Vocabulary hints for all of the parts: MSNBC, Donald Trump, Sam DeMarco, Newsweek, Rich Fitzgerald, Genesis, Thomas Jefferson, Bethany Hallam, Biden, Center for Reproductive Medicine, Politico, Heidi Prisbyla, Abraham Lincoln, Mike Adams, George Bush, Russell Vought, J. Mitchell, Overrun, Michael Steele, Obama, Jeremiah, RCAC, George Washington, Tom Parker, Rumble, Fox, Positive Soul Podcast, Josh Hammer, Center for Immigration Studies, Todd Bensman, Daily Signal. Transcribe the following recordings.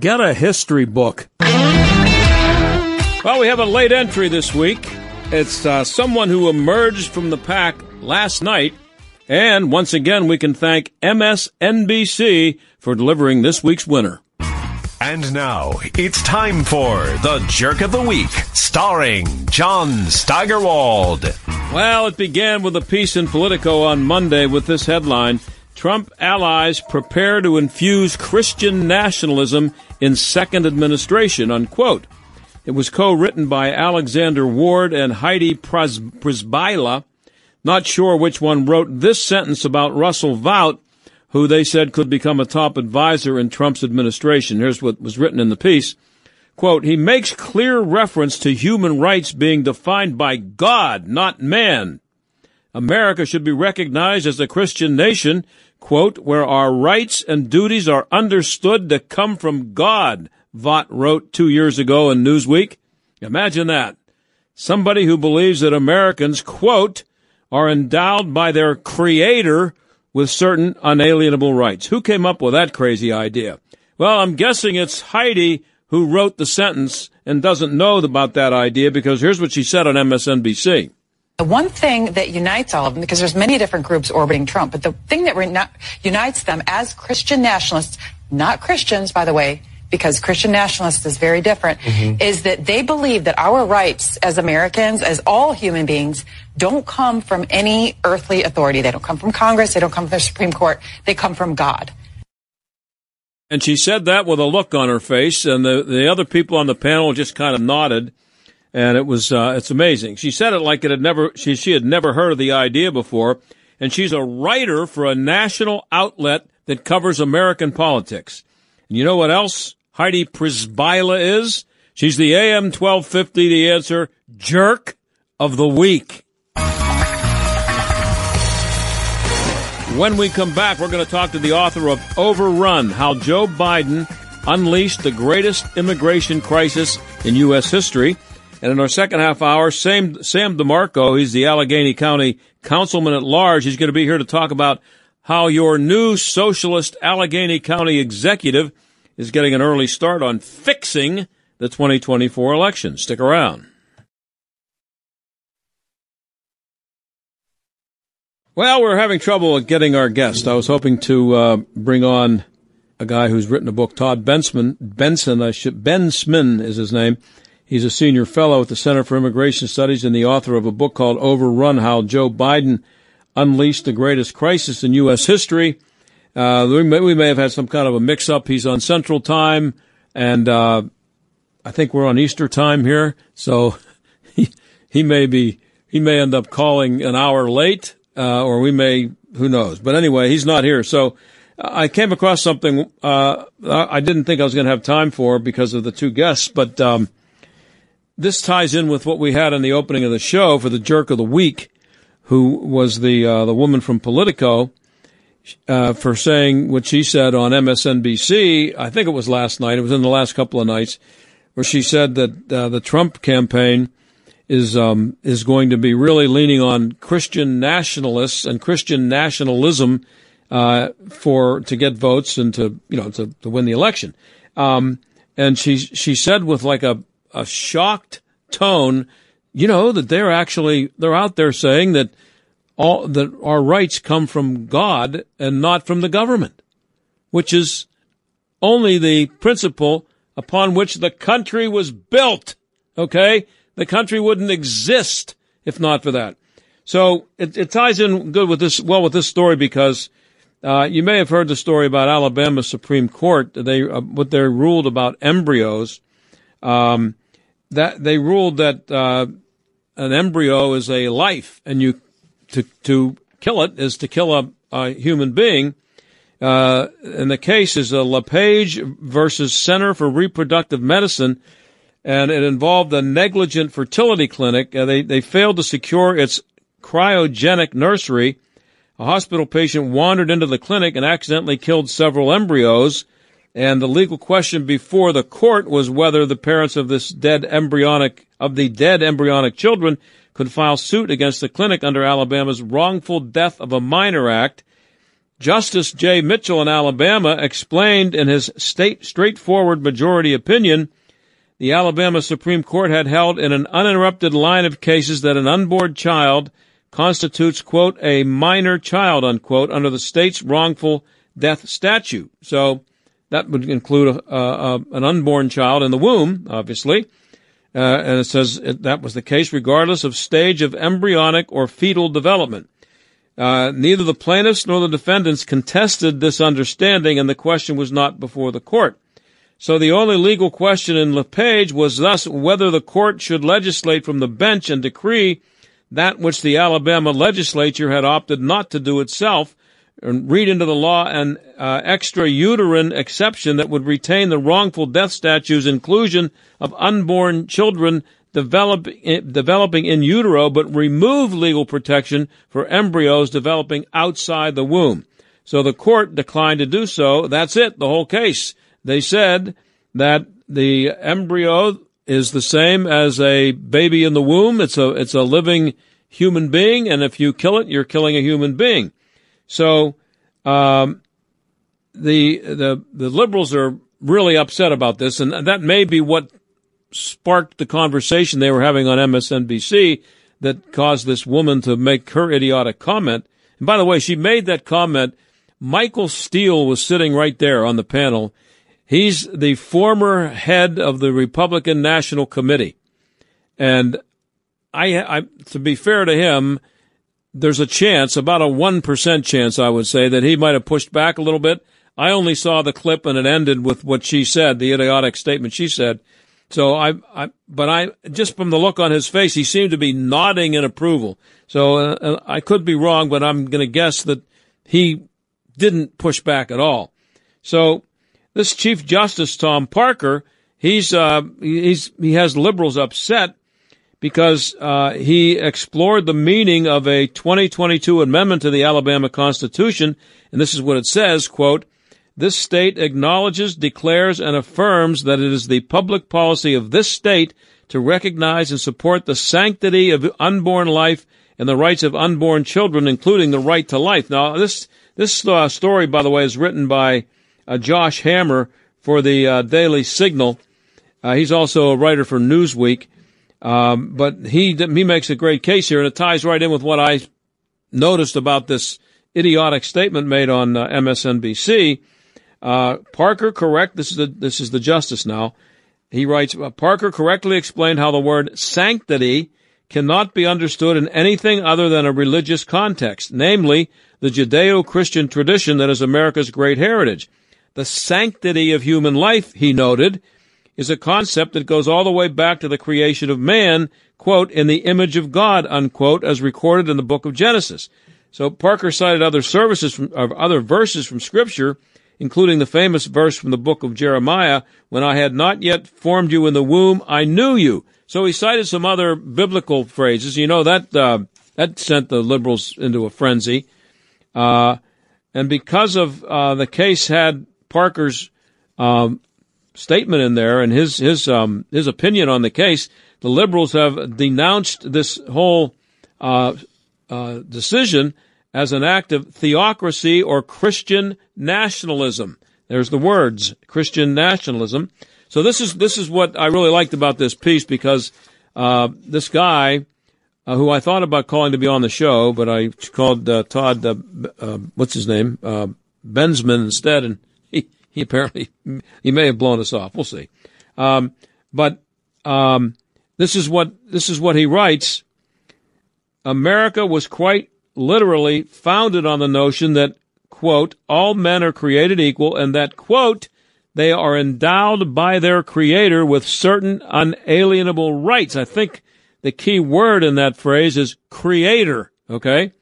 Get a history book. Well, we have a late entry this week. It's someone who emerged from the pack last night. And once again, we can thank MSNBC for delivering this week's winner. And now, it's time for The Jerk of the Week, starring John Steigerwald. Well, it began with a piece in Politico on Monday with this headline, Trump allies prepare to infuse Christian nationalism in second administration, unquote. It was co-written by Alexander Ward and Heidi Prisbyla. Not sure which one wrote this sentence about Russell Vought, who they said could become a top advisor in Trump's administration. Here's what was written in the piece. Quote, he makes clear reference to human rights being defined by God, not man. America should be recognized as a Christian nation, quote, where our rights and duties are understood to come from God, Vought wrote 2 years ago in Newsweek. Imagine that. Somebody who believes that Americans, quote, are endowed by their creator with certain unalienable rights. Who came up with that crazy idea? Well, I'm guessing it's Heidi who wrote the sentence and doesn't know about that idea, because here's what she said on MSNBC. The one thing that unites all of them, because there's many different groups orbiting Trump, but the thing that unites them as Christian nationalists, not Christians, by the way, because Christian nationalist is very different, is that they believe that our rights as Americans, as all human beings, don't come from any earthly authority. They don't come from Congress. They don't come from the Supreme Court. They come from God. And she said that with a look on her face, and the other people on the panel just kind of nodded, and it was it's amazing. She said it like it had never she had never heard of the idea before, and she's a writer for a national outlet that covers American politics. And you know what else Heidi Prisbyla is? She's the AM 1250, The Answer, Jerk of the Week. When we come back, we're going to talk to the author of Overrun, How Joe Biden Unleashed the Greatest Immigration Crisis in U.S. History. And in our second half hour, Sam DeMarco, he's the Allegheny County Councilman at Large. He's going to be here to talk about how your new socialist Allegheny County executive is getting an early start on fixing the 2024 election. Stick around. Well, we're having trouble getting our guest. I was hoping to bring on a guy who's written a book, Todd Bensman. Bensman is his name. He's a senior fellow at the Center for Immigration Studies and the author of a book called Overrun, How Joe Biden Unleashed the Greatest Crisis in U.S. History. We may have had some kind of a mix-up. He's on Central Time, and I think we're on Easter Time here. So he may end up calling an hour late, or we may, who knows. But anyway, he's not here. So I came across something I didn't think I was going to have time for because of the two guests, but this ties in with what we had in the opening of the show for the Jerk of the Week, who was the woman from Politico. For saying what she said on MSNBC, I think it was last night, it was in the last couple of nights, where she said that the Trump campaign is going to be really leaning on Christian nationalists and Christian nationalism to get votes and to win the election. And she said with like a shocked tone, that they're out there saying that our rights come from God and not from the government, which is only the principle upon which the country was built, okay? The country wouldn't exist if not for that. So it ties in good with this story, because you may have heard the story about Alabama Supreme Court, what they ruled about embryos, that they ruled that an embryo is a life, and you to kill it is to kill a human being. And the case is LePage versus Center for Reproductive Medicine, and it involved a negligent fertility clinic. They failed to secure its cryogenic nursery. A hospital patient wandered into the clinic and accidentally killed several embryos, and the legal question before the court was whether the parents of the dead embryonic children could file suit against the clinic under Alabama's Wrongful Death of a Minor Act. Justice J. Mitchell in Alabama explained in his straightforward majority opinion, the Alabama Supreme Court had held in an uninterrupted line of cases that an unborn child constitutes, quote, a minor child, unquote, under the state's wrongful death statute. So that would include an unborn child in the womb, obviously. And it says that was the case regardless of stage of embryonic or fetal development. Neither the plaintiffs nor the defendants contested this understanding, and the question was not before the court. So the only legal question in LePage was thus whether the court should legislate from the bench and decree that which the Alabama legislature had opted not to do itself, and read into the law an extrauterine exception that would retain the wrongful death statute's inclusion of unborn children developing in utero, but remove legal protection for embryos developing outside the womb. So the court declined to do so. That's it, the whole case. They said that the embryo is the same as a baby in the womb. It's a living human being, and if you kill it, you're killing a human being. So the liberals are really upset about this, and that may be what sparked the conversation they were having on MSNBC that caused this woman to make her idiotic comment. And by the way, she made that comment. Michael Steele was sitting right there on the panel. He's the former head of the Republican National Committee. And I to be fair to him, there's a chance, about a 1% chance, I would say, that he might have pushed back a little bit. I only saw the clip, and it ended with what she said, the idiotic statement she said. So I just from the look on his face, he seemed to be nodding in approval. So I could be wrong, but I'm going to guess that he didn't push back at all. So this Chief Justice Tom Parker, he has liberals upset because he explored the meaning of a 2022 amendment to the Alabama Constitution, and this is what it says, quote, "This state acknowledges, declares, and affirms that it is the public policy of this state to recognize and support the sanctity of unborn life and the rights of unborn children, including the right to life." Now, this story, by the way, is written by Josh Hammer for the Daily Signal. He's also a writer for Newsweek. But he makes a great case here, and it ties right in with what I noticed about this idiotic statement made on MSNBC. Parker correct. This is the justice now. He writes, Parker correctly explained how the word sanctity cannot be understood in anything other than a religious context, namely the Judeo-Christian tradition that is America's great heritage. The sanctity of human life, he noted, is a concept that goes all the way back to the creation of man, quote, in the image of God, unquote, as recorded in the book of Genesis. So Parker cited other verses from Scripture, including the famous verse from the book of Jeremiah, "When I had not yet formed you in the womb, I knew you." So he cited some other biblical phrases. You know, that sent the liberals into a frenzy. And because of the case had Parker's statement in there and his opinion on the case, the liberals have denounced this whole decision as an act of theocracy or Christian nationalism. There's the words, Christian nationalism. So this is what I really liked about this piece, because this guy, who I thought about calling to be on the show, but I called Todd, what's his name, Bensman instead, and he apparently, he may have blown us off. We'll see. But this is what he writes. America was quite literally founded on the notion that, quote, all men are created equal, and that, quote, they are endowed by their creator with certain unalienable rights. I think the key word in that phrase is creator. Okay?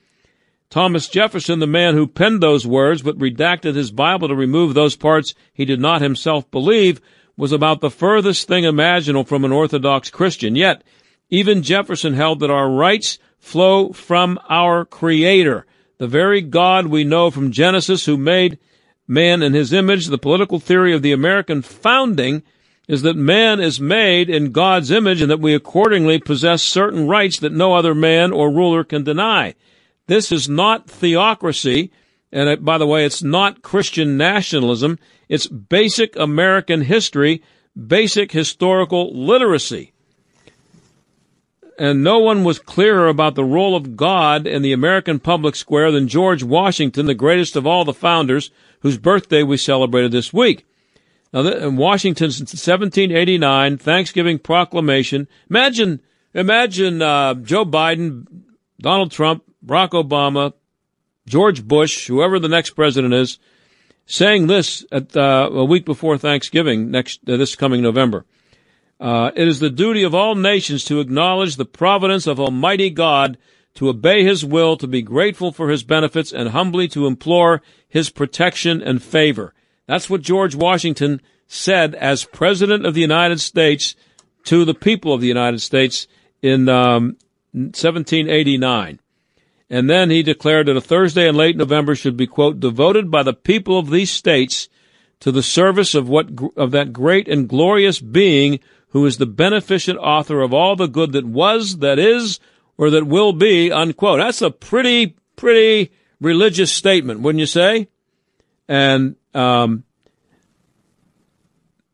Thomas Jefferson, the man who penned those words but redacted his Bible to remove those parts he did not himself believe, was about the furthest thing imaginable from an Orthodox Christian. Yet, even Jefferson held that our rights flow from our Creator, the very God we know from Genesis, who made man in his image. The political theory of the American founding is that man is made in God's image and that we accordingly possess certain rights that no other man or ruler can deny. This is not theocracy, and by the way, it's not Christian nationalism. It's basic American history, basic historical literacy. And no one was clearer about the role of God in the American public square than George Washington, the greatest of all the founders, whose birthday we celebrated this week. Now, in Washington's 1789 Thanksgiving Proclamation, imagine Joe Biden, Donald Trump, Barack Obama, George Bush, whoever the next president is, saying this at a week before Thanksgiving this coming November. It is the duty of all nations to acknowledge the providence of Almighty God, to obey His will, to be grateful for His benefits, and humbly to implore His protection and favor. That's what George Washington said as President of the United States to the people of the United States in 1789. And then he declared that a Thursday in late November should be, quote, devoted by the people of these states to the service of that great and glorious being who is the beneficent author of all the good that was, that is, or that will be, unquote. That's a pretty religious statement, wouldn't you say? And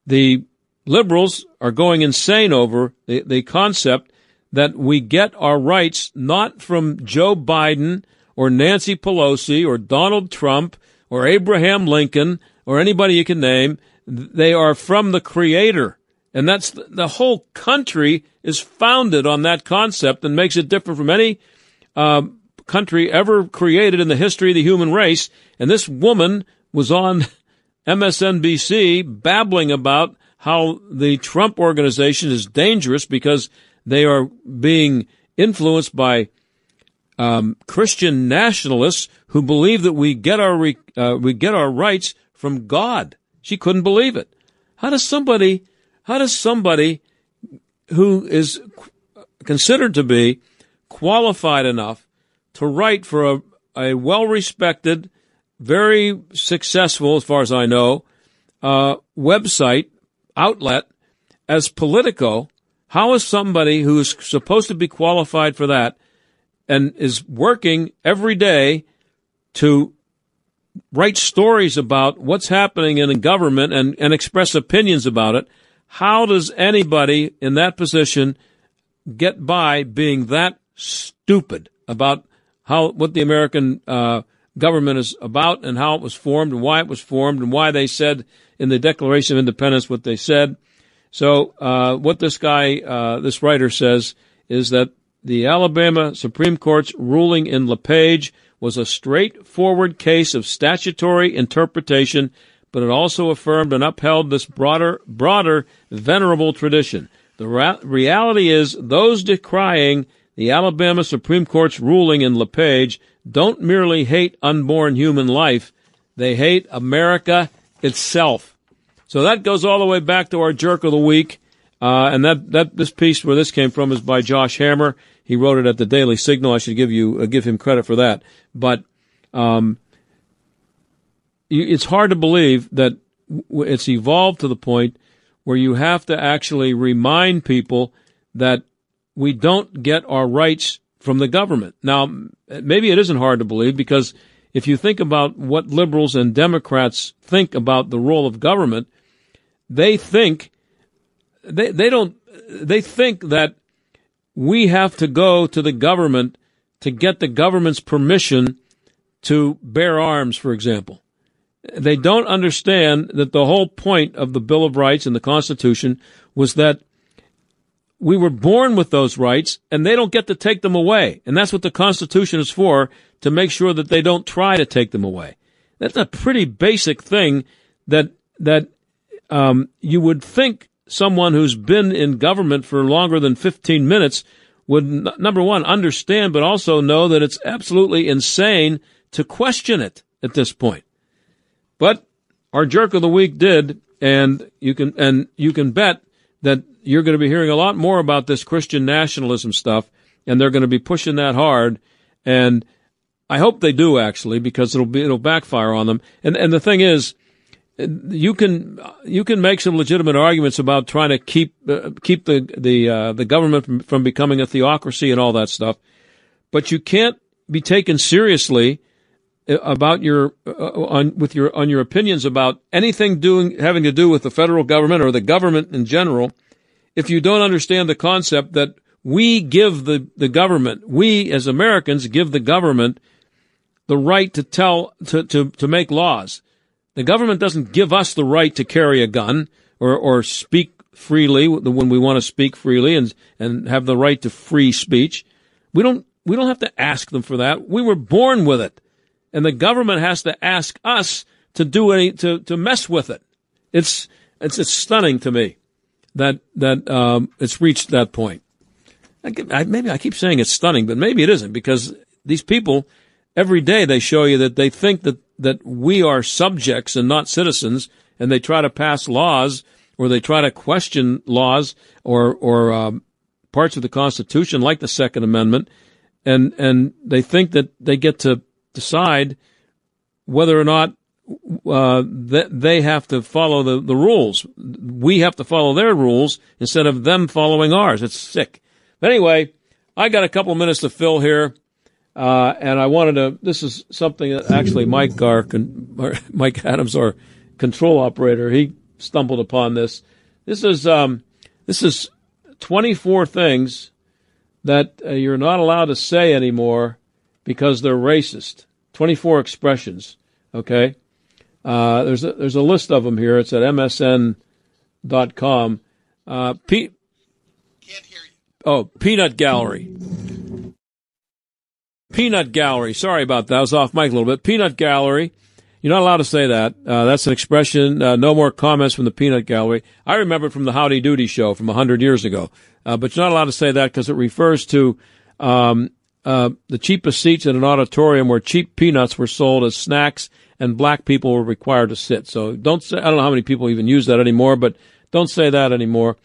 the liberals are going insane over the concept that we get our rights not from Joe Biden or Nancy Pelosi or Donald Trump or Abraham Lincoln or anybody you can name. They are from the Creator. And that's the whole country is founded on that concept and makes it different from any country ever created in the history of the human race. And this woman was on MSNBC babbling about how the Trump organization is dangerous because they are being influenced by Christian nationalists who believe that we get our rights from God. She couldn't believe it. How does somebody who is considered to be qualified enough to write for a well-respected, very successful, as far as I know, website, outlet, as Politico, how is somebody who is supposed to be qualified for that and is working every day to write stories about what's happening in the government and express opinions about it, how does anybody in that position get by being that stupid about what the American government is about and how it was formed and why it was formed and why they said in the Declaration of Independence what they said? So what this guy, this writer says is that the Alabama Supreme Court's ruling in LePage was a straightforward case of statutory interpretation, but it also affirmed and upheld this broader, venerable tradition. The reality is those decrying the Alabama Supreme Court's ruling in LePage don't merely hate unborn human life. They hate America itself. So that goes all the way back to our Jerk of the Week. And this piece where this came from is by Josh Hammer. He wrote it at the Daily Signal. I should give him credit for that. But it's hard to believe that it's evolved to the point where you have to actually remind people that we don't get our rights from the government. Now, maybe it isn't hard to believe, because if you think about what liberals and Democrats think about the role of government, they think that we have to go to the government to get the government's permission to bear arms, for example. They don't understand that the whole point of the Bill of Rights and the Constitution was that we were born with those rights, and they don't get to take them away. And that's what the Constitution is for, to make sure that they don't try to take them away. That's a pretty basic thing that you would think someone who's been in government for longer than 15 minutes would, number one, understand, but also know that it's absolutely insane to question it at this point. But our jerk of the week did, and you can bet that you're going to be hearing a lot more about this Christian nationalism stuff, and they're going to be pushing that hard. And I hope they do, actually, because it'll backfire on them. And the thing is, you can make some legitimate arguments about trying to keep the government from becoming a theocracy and all that stuff, but you can't be taken seriously about your opinions about anything having to do with the federal government or the government in general if you don't understand the concept that we give the government, we as Americans give the government the right to to make laws. The government doesn't give us the right to carry a gun or speak freely when we want to speak freely and have the right to free speech. We don't have to ask them for that. We were born with it. And the government has to ask us to to mess with it. It's stunning to me that it's reached that point. Maybe I keep saying it's stunning, but maybe it isn't, because these people, every day they show you that they think that we are subjects and not citizens, and they try to pass laws or they try to question laws or parts of the Constitution, like the Second Amendment, and they think that they get to decide whether or not they have to follow the rules. We have to follow their rules instead of them following ours. It's sick. But anyway, I got a couple minutes to fill here, and I wanted to. This is something that actually Mike Adams, our control operator, he stumbled upon this. This is 24 things that you're not allowed to say anymore because they're racist. 24 expressions. Okay, there's a list of them here. It's at MSN.com. Can't hear you. Oh, peanut gallery. Peanut gallery. Sorry about that. I was off mic a little bit. Peanut gallery. You're not allowed to say that. That's an expression. No more comments from the peanut gallery. I remember it from the Howdy Doody show from 100 years ago. But you're not allowed to say that because it refers to the cheapest seats in an auditorium where cheap peanuts were sold as snacks and black people were required to sit. So don't say, I don't know how many people even use that anymore, but don't say that anymore.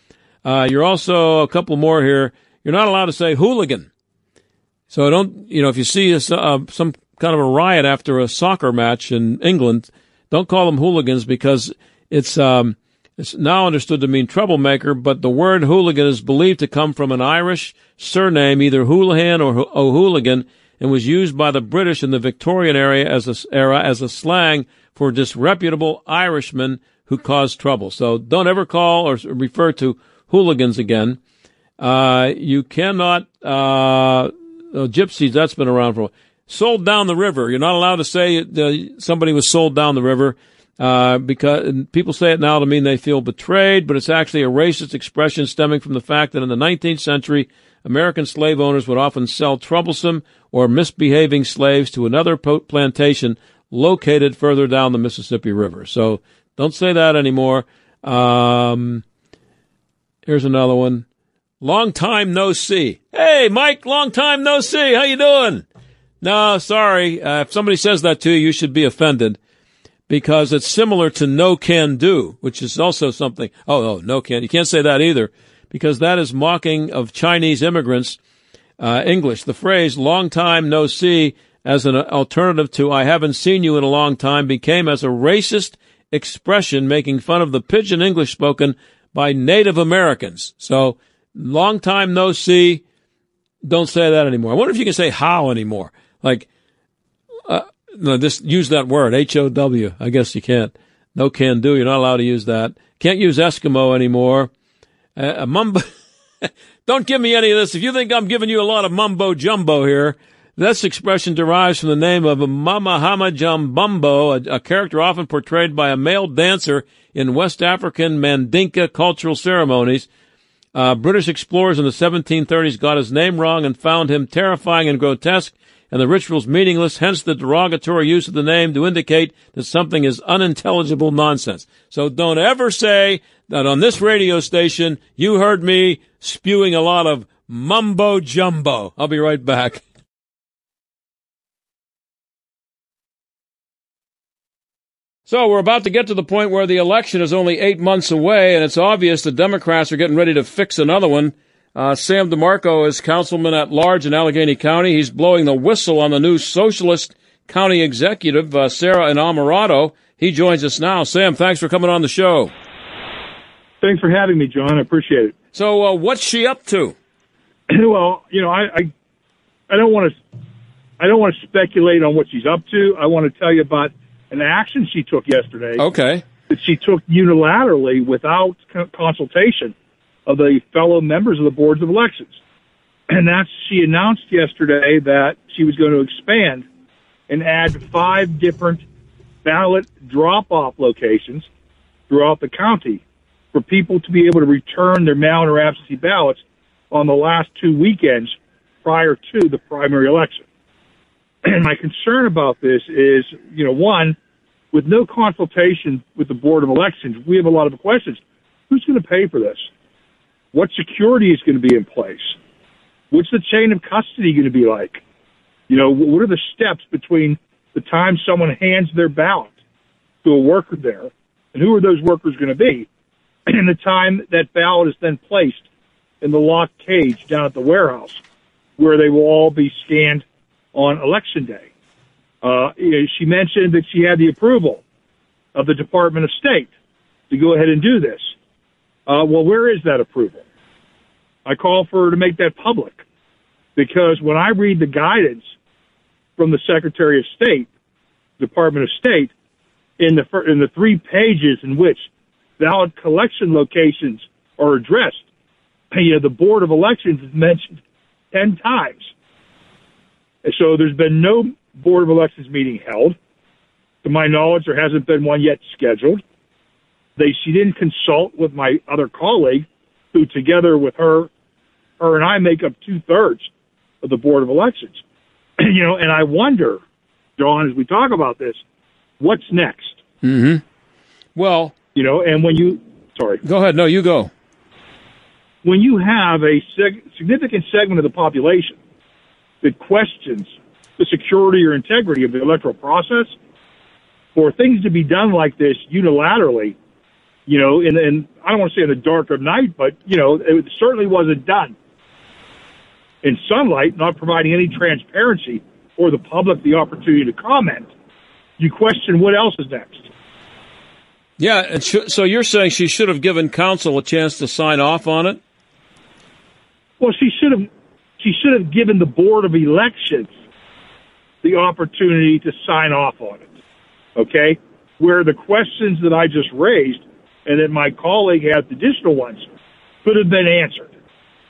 You're also, a couple more here, you're not allowed to say hooligan. So don't, if you see some kind of a riot after a soccer match in England, don't call them hooligans, because it's now understood to mean troublemaker, but the word hooligan is believed to come from an Irish surname, either Houlihan or O'Hooligan, and was used by the British in the Victorian era as a slang for disreputable Irishmen who caused trouble. So don't ever call or refer to hooligans again. You cannot gypsies, that's been around for a while. Sold down the river. You're not allowed to say somebody was sold down the river. Because people say it now to mean they feel betrayed, but it's actually a racist expression stemming from the fact that in the 19th century, American slave owners would often sell troublesome or misbehaving slaves to another plantation located further down the Mississippi River. So don't say that anymore. Here's another one. Long time no see. Hey, Mike, long time no see. How you doing? No, sorry. If somebody says that to you, you should be offended, because it's similar to no can do, which is also something. Oh, no can. You can't say that either, because that is mocking of Chinese immigrants, English. The phrase long time no see as an alternative to I haven't seen you in a long time became as a racist expression, making fun of the pidgin English spoken by Native Americans. So long time no see. Don't say that anymore. I wonder if you can say how anymore. Like, no, just use that word, H-O-W. I guess you can't. No can do. You're not allowed to use that. Can't use Eskimo anymore. Mumbo. Don't give me any of this. If you think I'm giving you a lot of mumbo-jumbo here, this expression derives from the name of Mama Hama Jambumbo, a character often portrayed by a male dancer in West African Mandinka cultural ceremonies. British explorers in the 1730s got his name wrong and found him terrifying and grotesque, and the rituals meaningless, hence the derogatory use of the name to indicate that something is unintelligible nonsense. So don't ever say that on this radio station you heard me spewing a lot of mumbo jumbo. I'll be right back. So we're about to get to the point where the election is only 8 months away, and it's obvious the Democrats are getting ready to fix another one. Sam DeMarco is councilman at large in Allegheny County. He's blowing the whistle on the new socialist county executive, Sara Innamorato. He joins us now. Sam, thanks for coming on the show. Thanks for having me, John. I appreciate it. So what's she up to? Well, you know, I don't want to speculate on what she's up to. I want to tell you about an action she took yesterday. Okay. That she took unilaterally without consultation of the fellow members of the boards of elections. And that's, she announced yesterday that she was going to expand and add 5 different ballot drop-off locations throughout the county for people to be able to return their mail-in or absentee ballots on the last 2 weekends prior to the primary election. And my concern about this is, you know, one, with no consultation with the Board of Elections, we have a lot of questions. Who's going to pay for this? What security is going to be in place? What's the chain of custody going to be like? You know, what are the steps between the time someone hands their ballot to a worker there, and who are those workers going to be, and the time that ballot is then placed in the locked cage down at the warehouse, where they will all be scanned on Election Day. She mentioned that she had the approval of the Department of State to go ahead and do this. Well, where is that approval? I call for her to make that public, because when I read the guidance from the Secretary of State, Department of State, in the 3 pages in which valid collection locations are addressed, you know, the Board of Elections is mentioned 10 times. And so there's been no Board of Elections meeting held. To my knowledge, there hasn't been one yet scheduled. She didn't consult with my other colleague, who together with her and I make up 2/3 of the Board of Elections. You know, and I wonder, John, as we talk about this, what's next? Mm-hmm. Well, you know, and when you... Sorry. Go ahead. No, you go. When you have a significant segment of the population that questions the security or integrity of the electoral process, for things to be done like this unilaterally, you know, and I don't want to say in the dark of night, but, you know, it certainly wasn't done in sunlight, not providing any transparency or the public the opportunity to comment. You question what else is next. Yeah, and so you're saying she should have given counsel a chance to sign off on it? Well, she should have given the Board of Elections the opportunity to sign off on it, okay? Where the questions that I just raised and that my colleague had additional ones could have been answered.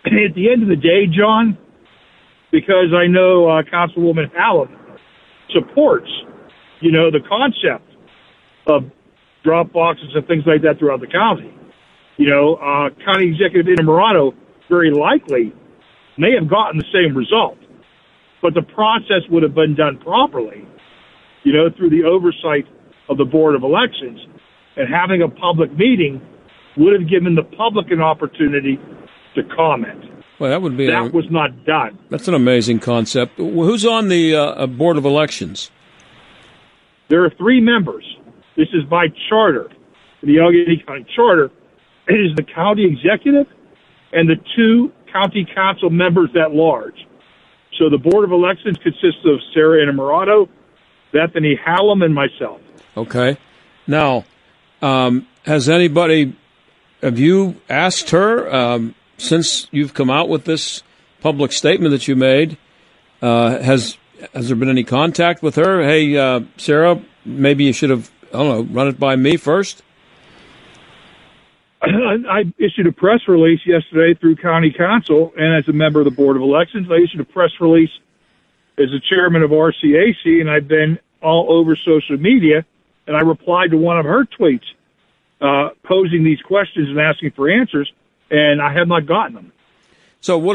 And at the end of the day, John, because I know Councilwoman Allen supports, you know, the concept of drop boxes and things like that throughout the county. You know, County Executive Innamorato very likely may have gotten the same result, but the process would have been done properly, you know, through the oversight of the Board of Elections, and having a public meeting would have given the public an opportunity to comment. Well, that was not done. That's an amazing concept. Who's on the Board of Elections? There are 3 members. This is by charter. The Allegheny County Charter, it is the county executive and the 2 county council members at large. So the Board of Elections consists of Sara Innamorato, Bethany Hallam, and myself. Okay. Now, have you asked her, since you've come out with this public statement that you made, has there been any contact with her? Hey, Sara, maybe you should have, I don't know, run it by me first? I issued a press release yesterday through County Council, and as a member of the Board of Elections, I issued a press release as the chairman of RCAC, and I've been all over social media, and I replied to one of her tweets posing these questions and asking for answers, and I have not gotten them. So go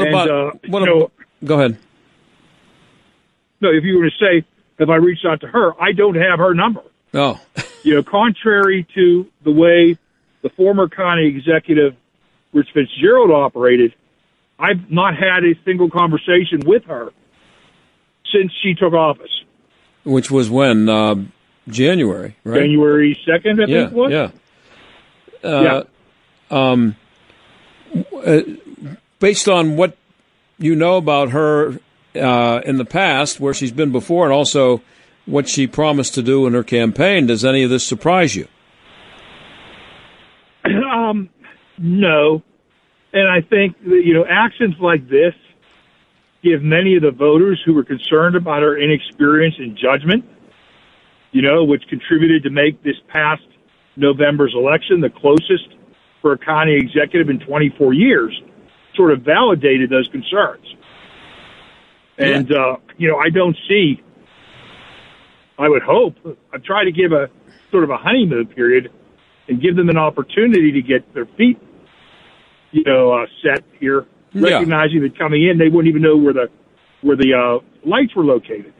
ahead. No, if you were to say, have I reached out to her, I don't have her number. Oh. You know, contrary to the way the former county executive, Rich Fitzgerald, operated, I've not had a single conversation with her since she took office. Which was when? January, right? January 2nd, I think it was? Yeah. Based on what you know about her in the past, where she's been before, and also what she promised to do in her campaign, does any of this surprise you? No. And I think that, actions like this give many of the voters who were concerned about her inexperience and judgment, which contributed to make this past November's election the closest for a county executive in 24 years, sort of validated those concerns. And, I don't see, I would hope, I've tried to give a sort of a honeymoon period and give them an opportunity to get their feet, set here, recognizing that coming in, they wouldn't even know where the lights were located.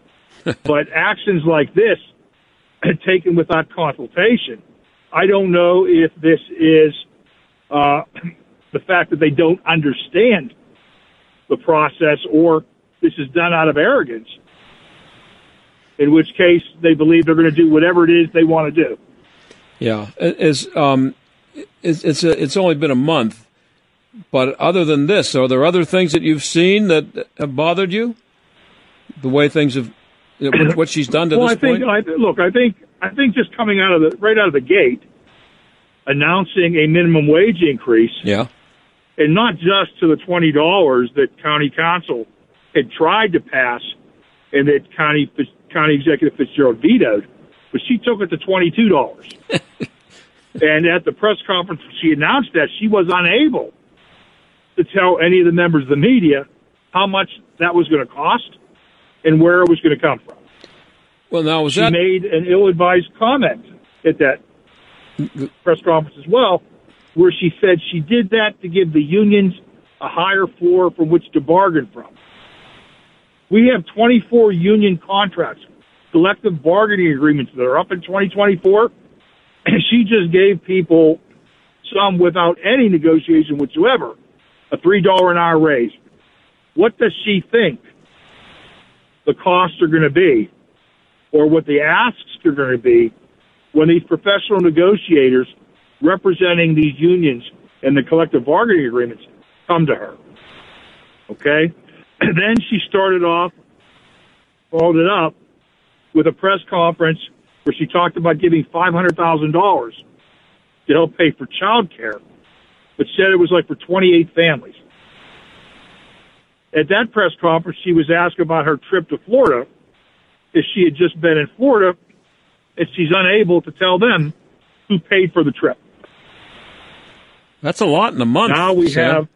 But actions like this, taken without consultation, I don't know if this is the fact that they don't understand the process, or this is done out of arrogance, in which case they believe they're going to do whatever it is they want to do. Yeah, it's only been a month, but other than this, are there other things that you've seen that have bothered you? The way things have, what she's done to this point? I think just coming right out of the gate, announcing a minimum wage increase, and not just to the $20 that county council had tried to pass and that county executive Fitzgerald vetoed, but she took it to $22. And at the press conference she announced that, she was unable to tell any of the members of the media how much that was going to cost and where it was going to come from. Well, now was she made an ill-advised comment at that press conference as well, where she said she did that to give the unions a higher floor from which to bargain from. We have 24 union contracts, collective bargaining agreements that are up in 2024, and she just gave people, some without any negotiation whatsoever, a $3 an hour raise. What does she think the costs are going to be, or what the asks are going to be, when these professional negotiators representing these unions and the collective bargaining agreements come to her? Okay? And then she followed it up with a press conference where she talked about giving $500,000 to help pay for child care, but said it was like for 28 families. At that press conference, she was asked about her trip to Florida, if she had just been in Florida, and she's unable to tell them who paid for the trip. That's a lot in a month. Now we have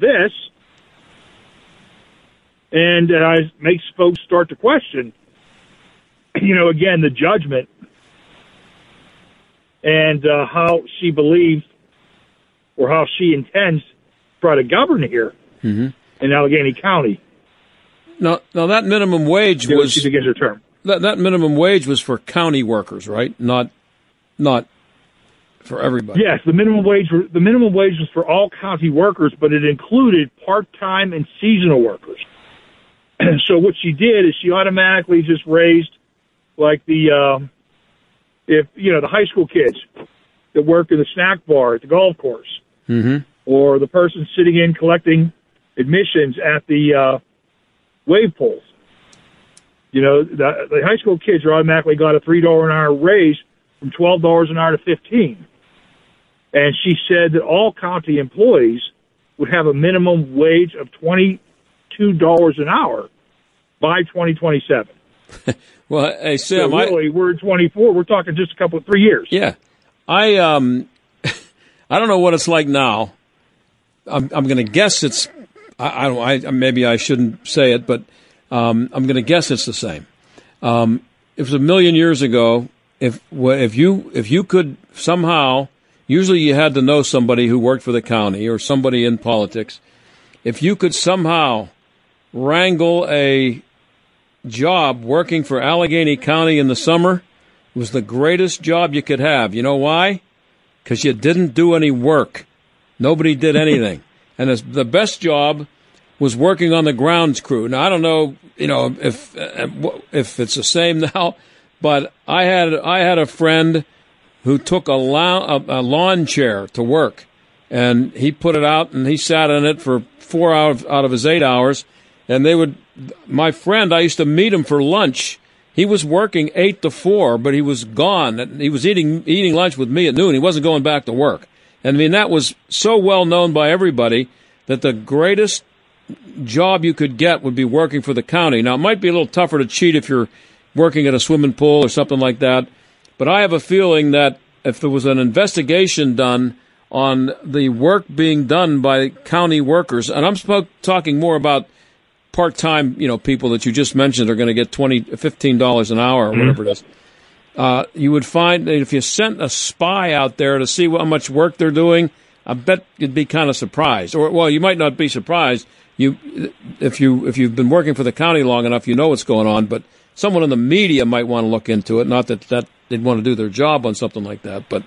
this, and it makes folks start to question, again, the judgment and how she believes or how she intends to try to govern here. Mm-hmm. In Allegheny County. Now that minimum wage was her term. That minimum wage was for county workers, right? Not for everybody. Yes, the minimum wage was for all county workers, but it included part-time and seasonal workers. And so what she did is she automatically just raised, like the high school kids that work in the snack bar at the golf course. Mm-hmm. Or the person sitting in collecting admissions at the wave pools. The high school kids automatically got a $3 an hour raise from $12 an hour to $15. And she said that all county employees would have a minimum wage of $22 an hour by 2027. Well, hey, Sam, so really, we're in 24. We're talking just a couple of 3 years. Yeah. I don't know what it's like now. I'm going to guess it's. Maybe I shouldn't say it, but I'm going to guess it's the same. It was a million years ago. If you could somehow, usually you had to know somebody who worked for the county or somebody in politics. If you could somehow wrangle a job working for Allegheny County in the summer, it was the greatest job you could have. You know why? Because you didn't do any work. Nobody did anything. and the best job was working on the grounds crew. Now, I don't know, if it's the same now, but I had a friend who took a lawn chair to work, and he put it out and he sat in it for 4 hours out of his 8 hours, and my friend, I used to meet him for lunch. He was working 8 to 4, but he was gone. He was eating lunch with me at noon. He wasn't going back to work. And I mean, that was so well known by everybody that the greatest job you could get would be working for the county. Now, it might be a little tougher to cheat if you're working at a swimming pool or something like that, but I have a feeling that if there was an investigation done on the work being done by county workers, and I'm talking more about part-time, people that you just mentioned are going to get $15 an hour or whatever it is. You would find that if you sent a spy out there to see how much work they're doing, I bet you'd be kind of surprised. Or, well, you might not be surprised. If you've been working for the county long enough, you know what's going on. But someone in the media might want to look into it. Not that they'd want to do their job on something like that. But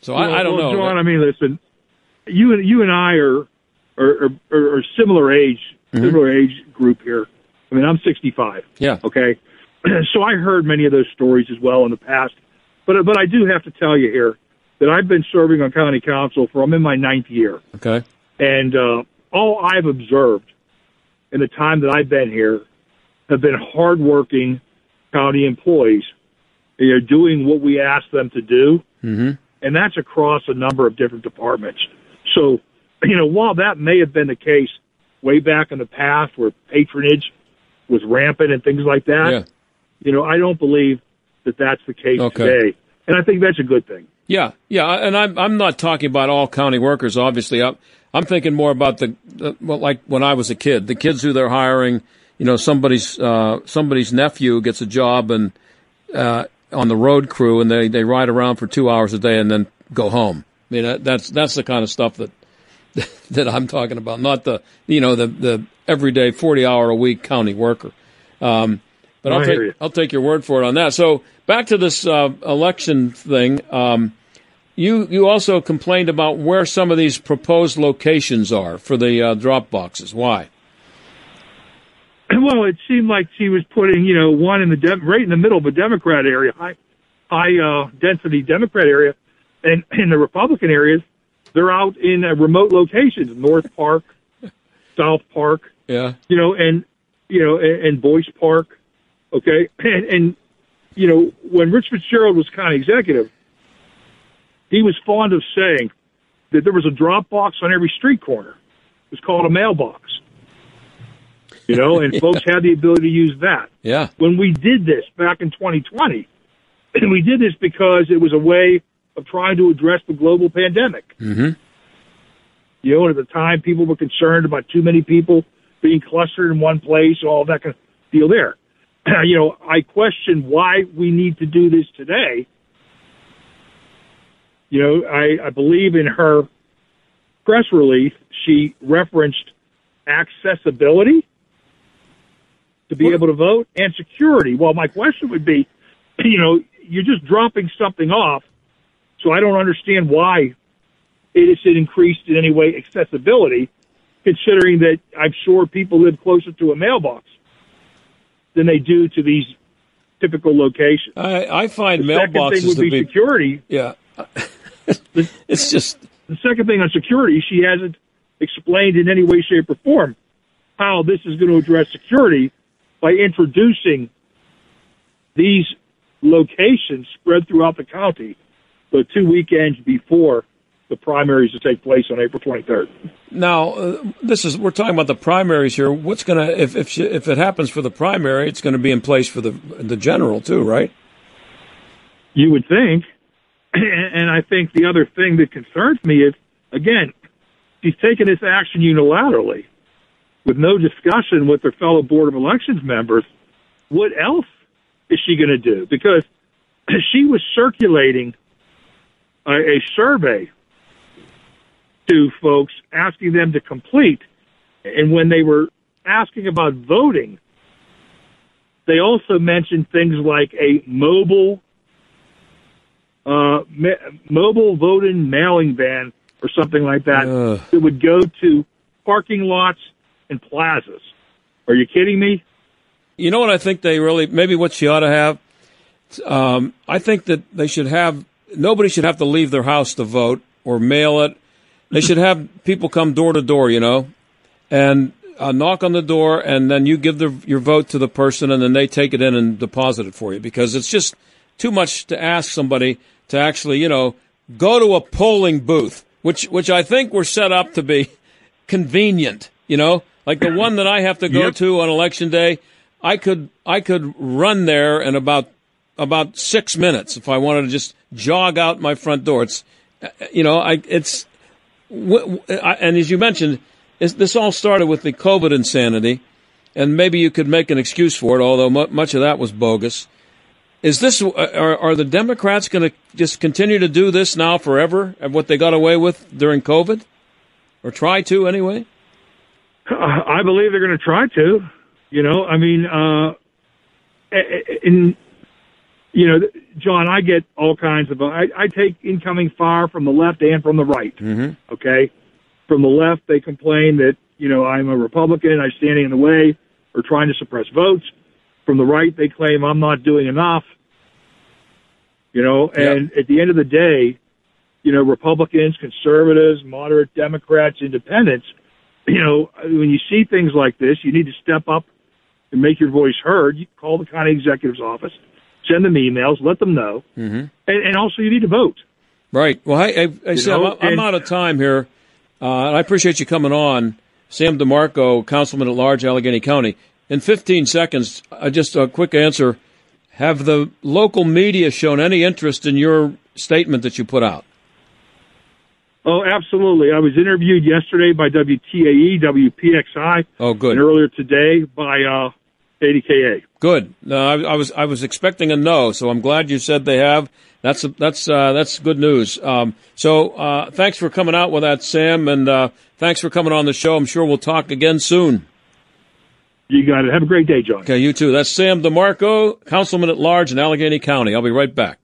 so I don't know. John, listen, you and I are similar age. Mm-hmm. Similar age group here. I mean, I'm 65. Yeah. Okay. So I heard many of those stories as well in the past. But I do have to tell you here that I've been serving on county council I'm in my 9th year. Okay. And all I've observed in the time that I've been here have been hardworking county employees. They're doing what we ask them to do. Mm-hmm. And that's across a number of different departments. So, while that may have been the case way back in the past where patronage was rampant and things like that, yeah, I don't believe that that's the case today. And I think that's a good thing. Yeah, yeah, and I'm not talking about all county workers, obviously. I'm thinking more about like when I was a kid, the kids who they're hiring, somebody's nephew gets a job and on the road crew, and they ride around for 2 hours a day and then go home. I mean, that's the kind of stuff that I'm talking about, not the everyday 40-hour-a-week county worker. But I'll take your word for it on that. So back to this election thing. You also complained about where some of these proposed locations are for the drop boxes. Why? Well, it seemed like she was putting one in the right in the middle of a Democrat area, high density Democrat area, and in the Republican areas, they're out in remote locations, North Park, South Park, and Boyce Park. Okay. And when Rich Fitzgerald was county executive, he was fond of saying that there was a drop box on every street corner. It was called a mailbox, and folks had the ability to use that. Yeah. When we did this back in 2020, and we did this because it was a way of trying to address the global pandemic. Mm-hmm. And at the time, people were concerned about too many people being clustered in one place, all that kind of deal there. I question why we need to do this today. I believe in her press release, she referenced accessibility to be able to vote and security. Well, my question would be, you're just dropping something off. So I don't understand why it increased in any way accessibility, considering that I'm sure people live closer to a mailbox than they do to these typical locations. I find mailboxes to be security. Yeah, it's just the second thing on security. She hasn't explained in any way, shape, or form how this is going to address security by introducing these locations spread throughout the county the 2 weekends before the primaries to take place on April 23rd. Now, we're talking about the primaries here. What's going to, if it happens for the primary, it's going to be in place for the general too, right? You would think. And I think the other thing that concerns me is, again, she's taking this action unilaterally with no discussion with her fellow Board of Elections members. What else is she going to do? Because she was circulating a survey to folks, asking them to complete. And when they were asking about voting, they also mentioned things like a mobile voting mailing van or something like that would go to parking lots, and plazas. Are you kidding me? You know what I think they really, maybe what she ought to have? I think that they should have, nobody should have to leave their house to vote or mail it. They should have people come door to door, you know, and knock on the door, and then you give your vote to the person, and then they take it in and deposit it for you, because it's just too much to ask somebody to actually, you know, go to a polling booth, which I think were set up to be convenient, you know, like the one that I have to go to on election day. I could run there in about 6 minutes if I wanted to just jog out my front door. It's, you know, and as you mentioned, this all started with the COVID insanity, and maybe you could make an excuse for it, although much of that was bogus. Is this, are the Democrats going to just continue to do this now forever, of what they got away with during COVID, or try to anyway? I believe they're going to try to. You know, I mean, you know, John, I get all kinds of, I take incoming fire from the left and from the right. Mm-hmm. Okay. From the left, they complain that, you know, I'm a Republican, I'm standing in the way or trying to suppress votes. From the right, they claim I'm not doing enough, you know, and at the end of the day, you know, Republicans, conservatives, moderate Democrats, independents, you know, when you see things like this, you need to step up and make your voice heard. You call the county executive's office, send them emails, let them know, mm-hmm. and also you need to vote. Right. Well, I Sam, I'm out of time here, and I appreciate you coming on. Sam DeMarco, Councilman at Large, Allegheny County. In 15 seconds, just a quick answer. Have the local media shown any interest in your statement that you put out? Oh, absolutely. I was interviewed yesterday by WTAE, WPXI. Oh, good. And earlier today by ADKA. Good. No, I was expecting a no, so I'm glad you said they have. That's good news. So thanks for coming out with that, Sam, and thanks for coming on the show. I'm sure we'll talk again soon. You got it. Have a great day, John. Okay, you too. That's Sam DeMarco, Councilman at Large in Allegheny County. I'll be right back.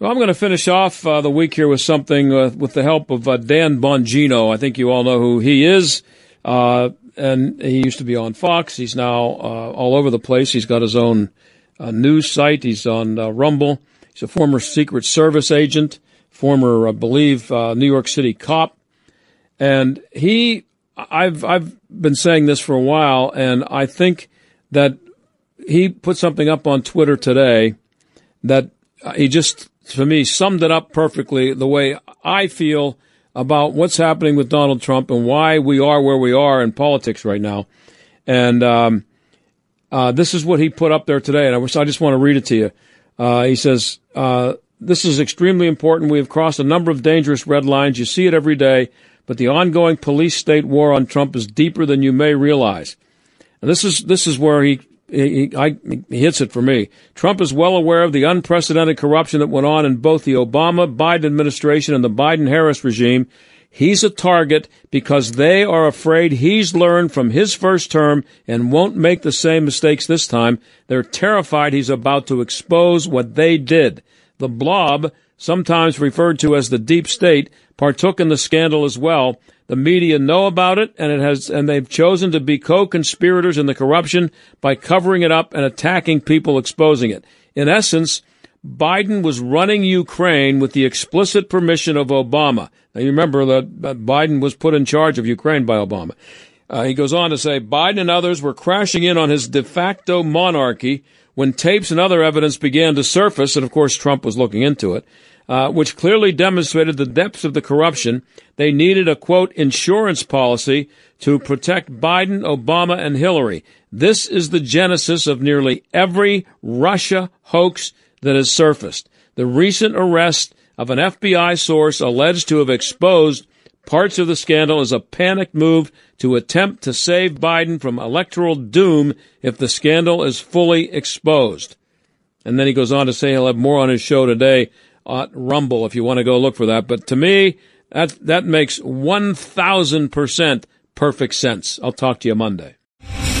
Well, I'm going to finish off the week here with something with the help of Dan Bongino. I think you all know who he is, and he used to be on Fox. He's now all over the place. He's got his own news site. He's on Rumble. He's a former Secret Service agent, former, I believe, New York City cop. And I've been saying this for a while, and I think that he put something up on Twitter today that he just, to me, summed it up perfectly the way I feel about what's happening with Donald Trump and why we are where we are in politics right now. And this is what he put up there today, and I just want to read it to you. He says, this is extremely important. We have crossed a number of dangerous red lines. You see it every day, but the ongoing police state war on Trump is deeper than you may realize. And this is where he hits it for me. Trump is well aware of the unprecedented corruption that went on in both the Obama-Biden administration and the Biden-Harris regime. He's a target because they are afraid he's learned from his first term and won't make the same mistakes this time. They're terrified he's about to expose what they did. The blob, sometimes referred to as the deep state, partook in the scandal as well. The media know about it, and they've chosen to be co-conspirators in the corruption by covering it up and attacking people exposing it. In essence, Biden was running Ukraine with the explicit permission of Obama. Now, you remember that Biden was put in charge of Ukraine by Obama. He goes on to say, Biden and others were crashing in on his de facto monarchy when tapes and other evidence began to surface, and of course Trump was looking into it, which clearly demonstrated the depths of the corruption. They needed a, quote, insurance policy to protect Biden, Obama, and Hillary. This is the genesis of nearly every Russia hoax that has surfaced. The recent arrest of an FBI source alleged to have exposed parts of the scandal is a panicked move to attempt to save Biden from electoral doom if the scandal is fully exposed. And then he goes on to say he'll have more on his show today on Rumble if you want to go look for that. But to me, that makes 1,000% perfect sense. I'll talk to you Monday.